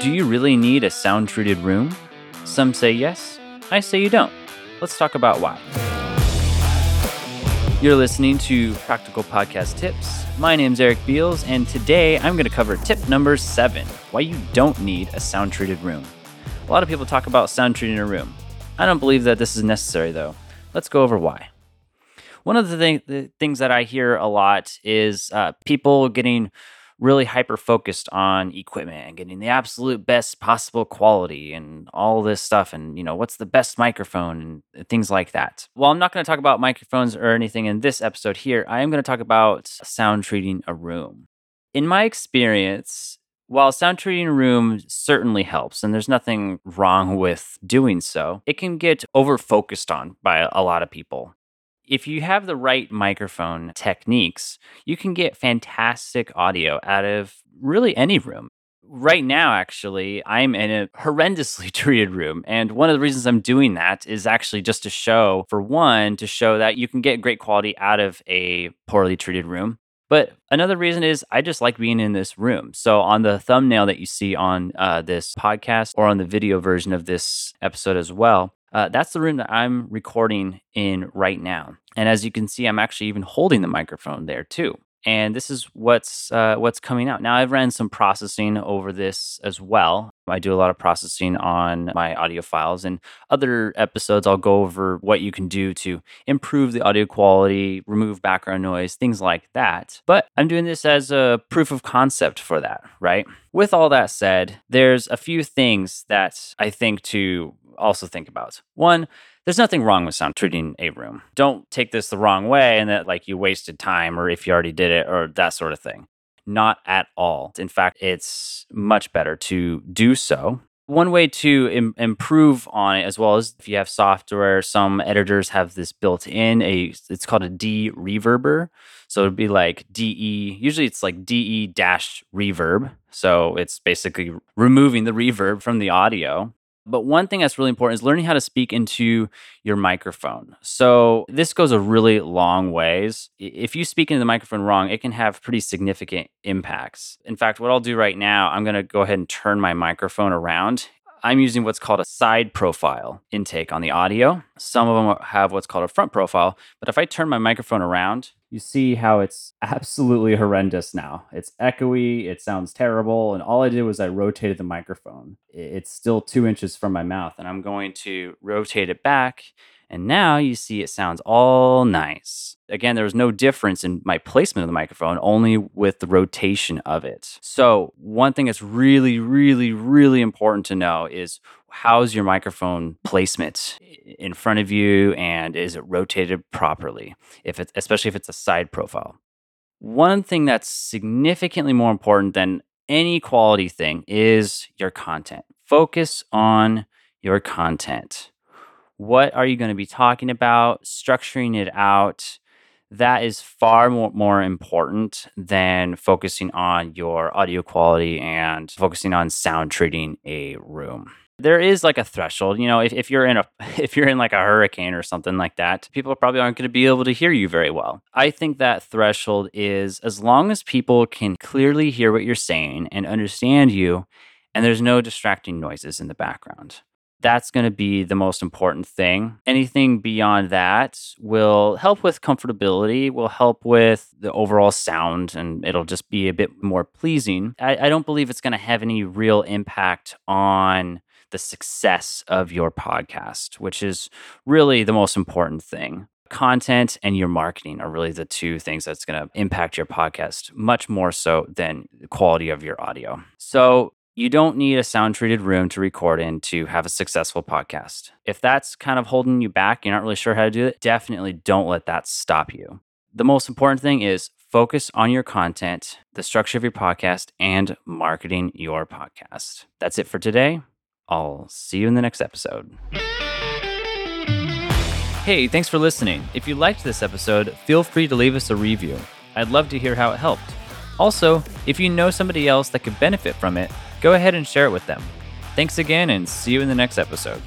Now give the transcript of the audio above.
Do you really need a sound-treated room? Some say yes, I say you don't. Let's talk about why. You're listening to Practical Podcast Tips. My name's Eric Beals, and today I'm going to cover tip number 7, why you don't need a sound-treated room. A lot of people talk about sound-treating a room. I don't believe that this is necessary, though. Let's go over why. One of the things that I hear a lot is people getting really hyper-focused on equipment and getting the absolute best possible quality and all this stuff and, what's the best microphone and things like that. Well, I'm not going to talk about microphones or anything in this episode here. I am going to talk about sound treating a room. In my experience, while sound treating a room certainly helps, and there's nothing wrong with doing so, it can get over-focused on by a lot of people. If you have the right microphone techniques, you can get fantastic audio out of really any room. Right now, actually, I'm in a horrendously treated room. And one of the reasons I'm doing that is actually just to show, for one, to show that you can get great quality out of a poorly treated room. But another reason is I just like being in this room. So on the thumbnail that you see on this podcast or on the video version of this episode as well, that's the room that I'm recording in right now. And as you can see, I'm actually even holding the microphone there too. And this is what's coming out. Now, I've ran some processing over this as well. I do a lot of processing on my audio files. And other episodes, I'll go over what you can do to improve the audio quality, remove background noise, things like that. But I'm doing this as a proof of concept for that, right? With all that said, there's a few things that I think to also think about. One, there's nothing wrong with sound treating a room. Don't take this the wrong way and that like you wasted time or if you already did it or that sort of thing. Not at all. In fact, it's much better to do so. One way to improve on it, as well as if you have software, some editors have this built in. It's called a de-reverber. So it'd be like DE. Usually it's like DE-reverb. So it's basically removing the reverb from the audio. But one thing that's really important is learning how to speak into your microphone. So this goes a really long ways. If you speak into the microphone wrong, it can have pretty significant impacts. In fact, what I'll do right now, I'm going to go ahead and turn my microphone around. I'm using what's called a side profile intake on the audio. Some of them have what's called a front profile. But if I turn my microphone around, you see how it's absolutely horrendous now. It's echoey, it sounds terrible, and all I did was I rotated the microphone. It's still 2 inches from my mouth, and I'm going to rotate it back, and now you see it sounds all nice. Again, there was no difference in my placement of the microphone, only with the rotation of it. So one thing that's really, really, really important to know is how's your microphone placement in front of you, and is it rotated properly? Especially if it's a side profile. One thing that's significantly more important than any quality thing is your content. Focus on your content. What are you going to be talking about? Structuring it out. That is far more important than focusing on your audio quality and focusing on sound treating a room. There is like a threshold, if you're in like a hurricane or something like that, people probably aren't going to be able to hear you very well. I think that threshold is as long as people can clearly hear what you're saying and understand you, and there's no distracting noises in the background. That's going to be the most important thing. Anything beyond that will help with comfortability, will help with the overall sound, and it'll just be a bit more pleasing. I don't believe it's going to have any real impact on the success of your podcast, which is really the most important thing. Content and your marketing are really the two things that's going to impact your podcast much more so than the quality of your audio. So you don't need a sound-treated room to record in to have a successful podcast. If that's kind of holding you back, you're not really sure how to do it, definitely don't let that stop you. The most important thing is focus on your content, the structure of your podcast, and marketing your podcast. That's it for today. I'll see you in the next episode. Hey, thanks for listening. If you liked this episode, feel free to leave us a review. I'd love to hear how it helped. Also, if you know somebody else that could benefit from it, go ahead and share it with them. Thanks again, and see you in the next episode.